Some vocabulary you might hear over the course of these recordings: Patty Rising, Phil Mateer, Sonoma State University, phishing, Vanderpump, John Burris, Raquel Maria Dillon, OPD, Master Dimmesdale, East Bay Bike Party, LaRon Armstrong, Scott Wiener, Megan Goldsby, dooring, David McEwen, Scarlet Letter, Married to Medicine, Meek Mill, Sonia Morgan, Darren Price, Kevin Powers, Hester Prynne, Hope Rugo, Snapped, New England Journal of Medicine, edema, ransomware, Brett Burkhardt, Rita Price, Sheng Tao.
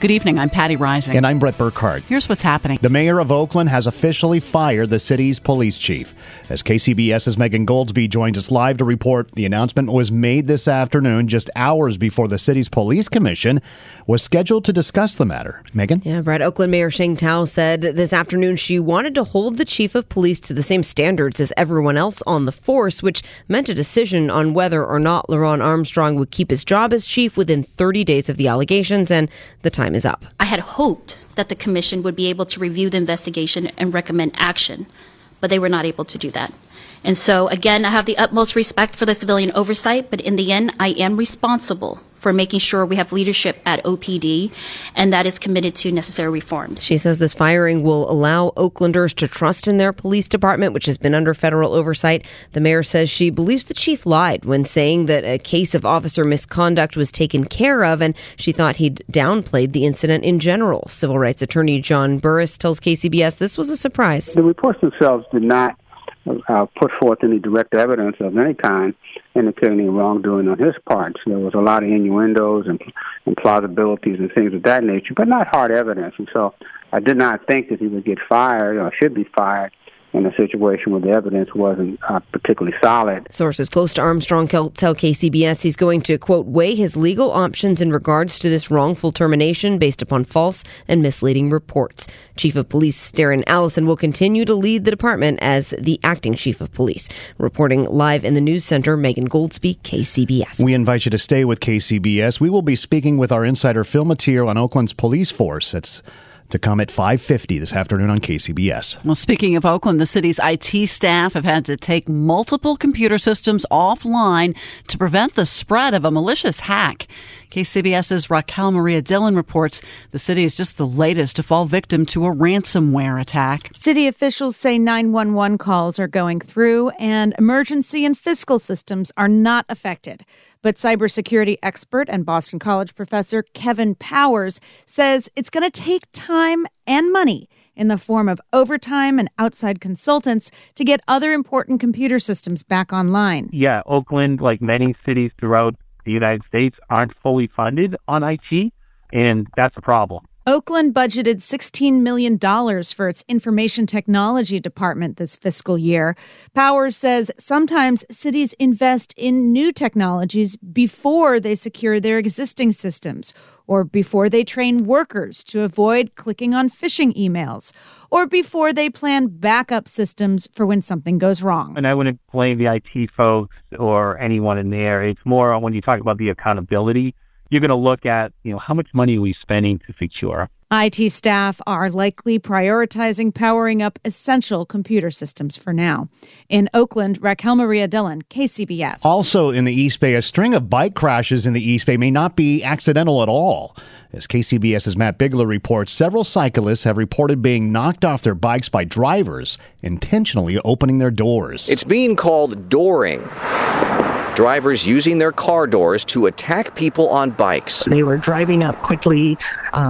Good evening, I'm Patty Rising. And I'm Brett Burkhardt. Here's what's happening. The mayor of Oakland has officially fired the city's police chief. As KCBS's Megan Goldsby joins us live to report, the announcement was made this afternoon, just hours before the city's police commission was scheduled to discuss the matter. Megan? Yeah, Brett, Oakland Mayor Sheng Tao said this afternoon she wanted to hold the chief of police to the same standards as everyone else on the force, which meant a decision on whether or not LaRon Armstrong would keep his job as chief within 30 days of the allegations, and the time is up. I had hoped that the commission would be able to review the investigation and recommend action, but they were not able to do that. And so, again, I have the utmost respect for the civilian oversight, but in the end, I am responsible for making sure we have leadership at OPD, and that is committed to necessary reforms. She says this firing will allow Oaklanders to trust in their police department, which has been under federal oversight. The mayor says she believes the chief lied when saying that a case of officer misconduct was taken care of, and she thought he'd downplayed the incident in general. Civil rights attorney John Burris tells KCBS this was a surprise. The reports themselves did not put forth any direct evidence of any kind indicating wrongdoing on his part. So there was a lot of innuendos and plausibilities and things of that nature, but not hard evidence. And so I did not think that he would get fired or should be fired in a situation where the evidence wasn't particularly solid. Sources close to Armstrong tell KCBS he's going to, quote, weigh his legal options in regards to this wrongful termination based upon false and misleading reports. Chief of Police Darren Allison will continue to lead the department as the acting chief of police. Reporting live in the news center, Megan Goldsby, KCBS. We invite you to stay with KCBS. We will be speaking with our insider Phil Mateer on Oakland's police force. That's to come at 5:50 this afternoon on KCBS. Well, speaking of Oakland, the city's IT staff have had to take multiple computer systems offline to prevent the spread of a malicious hack. KCBS's Raquel Maria Dillon reports the city is just the latest to fall victim to a ransomware attack. City officials say 911 calls are going through and emergency and fiscal systems are not affected. But cybersecurity expert and Boston College professor Kevin Powers says it's going to take time and money in the form of overtime and outside consultants to get other important computer systems back online. Yeah, Oakland, like many cities throughout the United States, aren't fully funded on IT, and that's a problem. Oakland budgeted $16 million for its information technology department this fiscal year. Powers says sometimes cities invest in new technologies before they secure their existing systems, or before they train workers to avoid clicking on phishing emails, or before they plan backup systems for when something goes wrong. And I wouldn't blame the IT folks or anyone in there. It's more when you talk about the accountability. You're going to look at, how much money are we spending to secure. IT staff are likely prioritizing powering up essential computer systems for now. In Oakland, Raquel Maria Dillon, KCBS. Also in the East Bay, a string of bike crashes in the East Bay may not be accidental at all. As KCBS's Matt Bigler reports, several cyclists have reported being knocked off their bikes by drivers intentionally opening their doors. It's being called dooring. drivers using their car doors to attack people on bikes. They were driving up quickly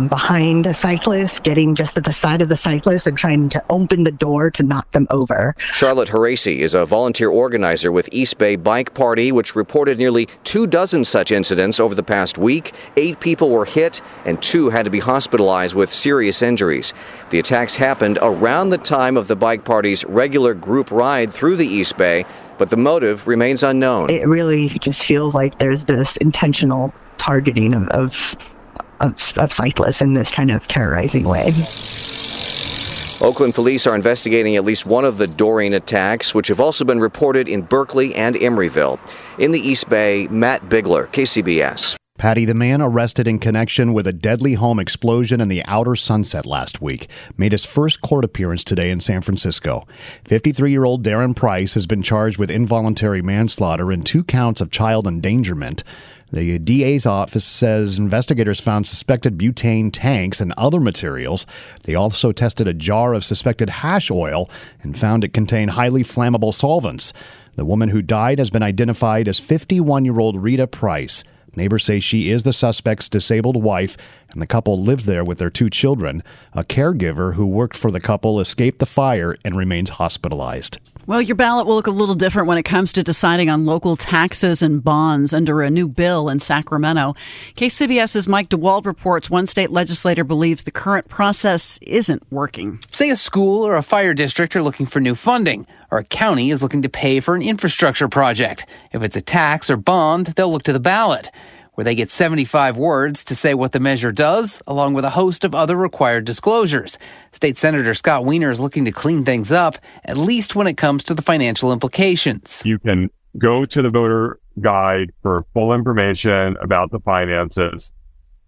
behind a cyclist, getting just at the side of the cyclist and trying to open the door to knock them over. Charlotte Horace is a volunteer organizer with East Bay Bike Party, which reported nearly 24 such incidents over the past week. 8 people were hit and 2 had to be hospitalized with serious injuries. The attacks happened around the time of the bike party's regular group ride through the East Bay, but the motive remains unknown. It really just feels like there's this intentional targeting of cyclists in this kind of terrorizing way. Oakland police are investigating at least one of the Doreen attacks, which have also been reported in Berkeley and Emeryville. In the East Bay, Matt Bigler, KCBS. Patty, the man arrested in connection with a deadly home explosion in the Outer Sunset last week, made his first court appearance today in San Francisco. 53-year-old Darren Price has been charged with involuntary manslaughter and 2 counts of child endangerment. The DA's office says investigators found suspected butane tanks and other materials. They also tested a jar of suspected hash oil and found it contained highly flammable solvents. The woman who died has been identified as 51-year-old Rita Price. Neighbors say she is the suspect's disabled wife, and the couple lived there with their 2 children. A caregiver who worked for the couple escaped the fire and remains hospitalized. Well, your ballot will look a little different when it comes to deciding on local taxes and bonds under a new bill in Sacramento. KCBS's Mike DeWald reports one state legislator believes the current process isn't working. Say a school or a fire district are looking for new funding, or a county is looking to pay for an infrastructure project. If it's a tax or bond, they'll look to the ballot, where they get 75 words to say what the measure does, along with a host of other required disclosures. State Senator Scott Wiener is looking to clean things up, at least when it comes to the financial implications. You can go to the voter guide for full information about the finances,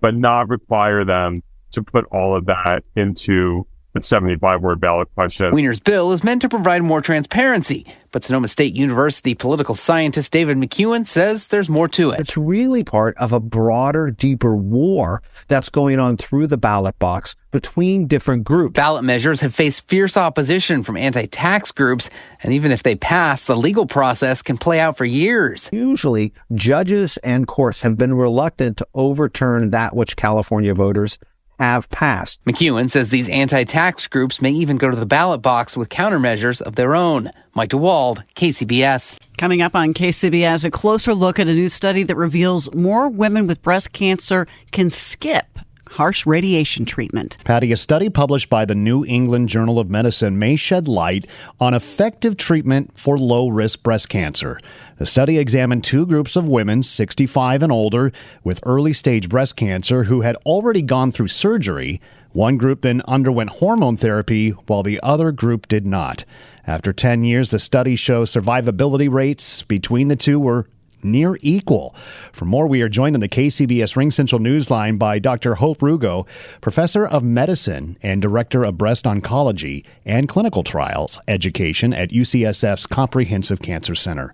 but not require them to put all of that into the 75-word ballot question. Wiener's bill is meant to provide more transparency, but Sonoma State University political scientist David McEwen says there's more to it. It's really part of a broader, deeper war that's going on through the ballot box between different groups. Ballot measures have faced fierce opposition from anti-tax groups, and even if they pass, the legal process can play out for years. Usually, judges and courts have been reluctant to overturn that which California voters have passed. McEwen says these anti-tax groups may even go to the ballot box with countermeasures of their own. Mike DeWald, KCBS. Coming up on KCBS, a closer look at a new study that reveals more women with breast cancer can skip harsh radiation treatment. Patty, a study published by the New England Journal of Medicine may shed light on effective treatment for low-risk breast cancer. The study examined 2 groups of women, 65 and older, with early-stage breast cancer who had already gone through surgery. One group then underwent hormone therapy, while the other group did not. After 10 years, the study shows survivability rates between the 2 were near equal. For more, we are joined on the KCBS Ring Central Newsline by Dr. Hope Rugo, professor of medicine and director of breast oncology and clinical trials education at UCSF's Comprehensive Cancer Center.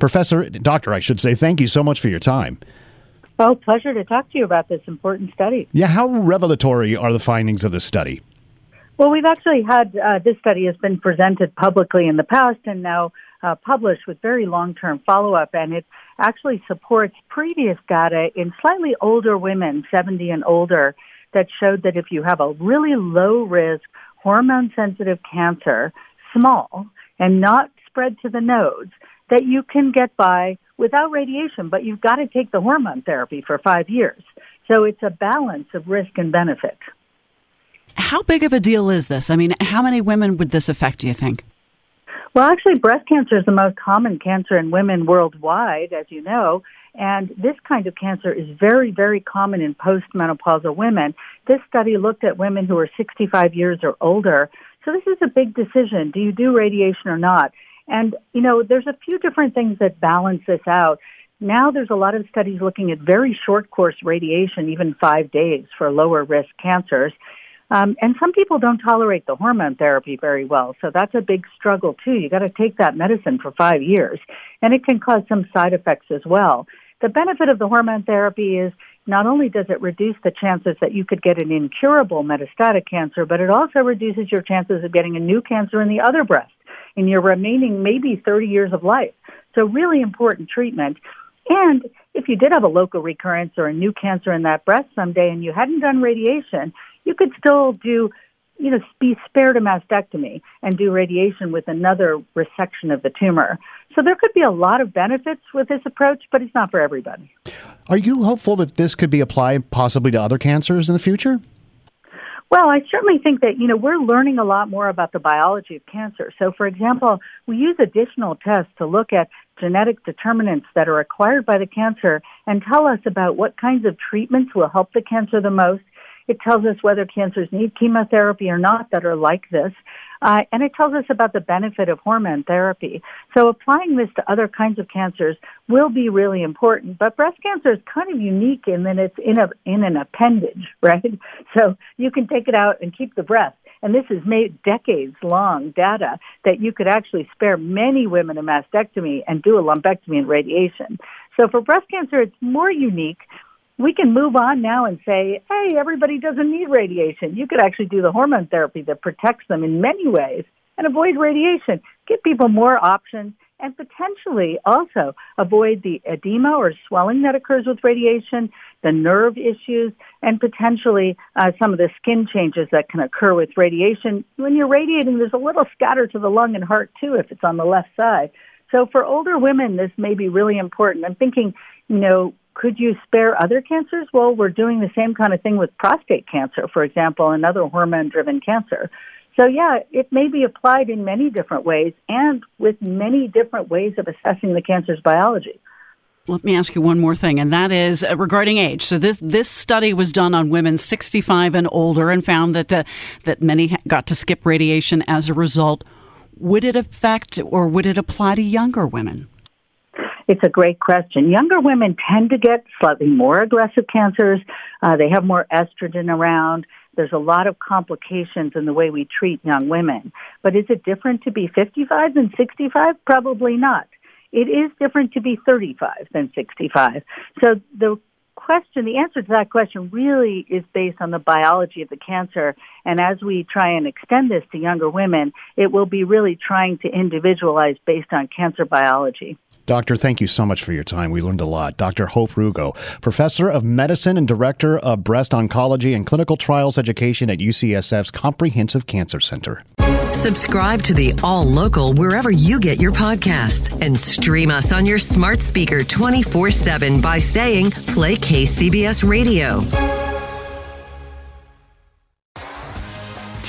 Professor, doctor, I should say, thank you so much for your time. Well, pleasure to talk to you about this important study. Yeah, how revelatory are the findings of this study? Well, we've actually had, this study has been presented publicly in the past and now published with very long-term follow-up, and it actually supports previous data in slightly older women, 70 and older, that showed that if you have a really low-risk, hormone-sensitive cancer, small, and not spread to the nodes, that you can get by without radiation, but you've got to take the hormone therapy for 5 years. So it's a balance of risk and benefit. How big of a deal is this? I mean, how many women would this affect, do you think? Well, actually, breast cancer is the most common cancer in women worldwide, as you know, and this kind of cancer is very, very common in postmenopausal women. This study looked at women who are 65 years or older, so this is a big decision. Do you do radiation or not? And, you know, there's a few different things that balance this out. Now there's a lot of studies looking at very short course radiation, even 5 days for lower risk cancers. And some people don't tolerate the hormone therapy very well, so that's a big struggle, too. You got to take that medicine for 5 years, and it can cause some side effects as well. The benefit of the hormone therapy is not only does it reduce the chances that you could get an incurable metastatic cancer, but it also reduces your chances of getting a new cancer in the other breast in your remaining maybe 30 years of life. So really important treatment. And if you did have a local recurrence or a new cancer in that breast someday and you hadn't done radiation, you could still do, you know, be spared a mastectomy and do radiation with another resection of the tumor. So there could be a lot of benefits with this approach, but it's not for everybody. Are you hopeful that this could be applied possibly to other cancers in the future? Well, I certainly think that, you know, we're learning a lot more about the biology of cancer. So, for example, we use additional tests to look at genetic determinants that are acquired by the cancer and tell us about what kinds of treatments will help the cancer the most. It tells us whether cancers need chemotherapy or not that are like this. And it tells us about the benefit of hormone therapy. So applying this to other kinds of cancers will be really important. But breast cancer is kind of unique in that it's in an appendage, right? So you can take it out and keep the breast. And this is made decades-long data that you could actually spare many women a mastectomy and do a lumpectomy and radiation. So for breast cancer, it's more unique. We can move on now and say, hey, everybody doesn't need radiation. You could actually do the hormone therapy that protects them in many ways and avoid radiation, give people more options, and potentially also avoid the edema or swelling that occurs with radiation, the nerve issues, and potentially some of the skin changes that can occur with radiation. When you're radiating, there's a little scatter to the lung and heart, too, if it's on the left side. So for older women, this may be really important. I'm thinking, you know, could you spare other cancers? Well, we're doing the same kind of thing with prostate cancer, for example, another hormone-driven cancer. So, yeah, it may be applied in many different ways and with many different ways of assessing the cancer's biology. Let me ask you one more thing, and that is regarding age. So this study was done on women 65 and older and found that many got to skip radiation as a result. Would it affect or would it apply to younger women? It's a great question. Younger women tend to get slightly more aggressive cancers. They have more estrogen around. There's a lot of complications in the way we treat young women. But is it different to be 55 than 65? Probably not. It is different to be 35 than 65. So the answer to that question really is based on the biology of the cancer. And as we try and extend this to younger women, it will be really trying to individualize based on cancer biology. Doctor, thank you so much for your time. We learned a lot. Dr. Hope Rugo, professor of medicine and director of breast oncology and clinical trials education at UCSF's Comprehensive Cancer Center. Subscribe to the All Local wherever you get your podcasts and stream us on your smart speaker 24/7 by saying, play KCBS Radio.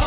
oh.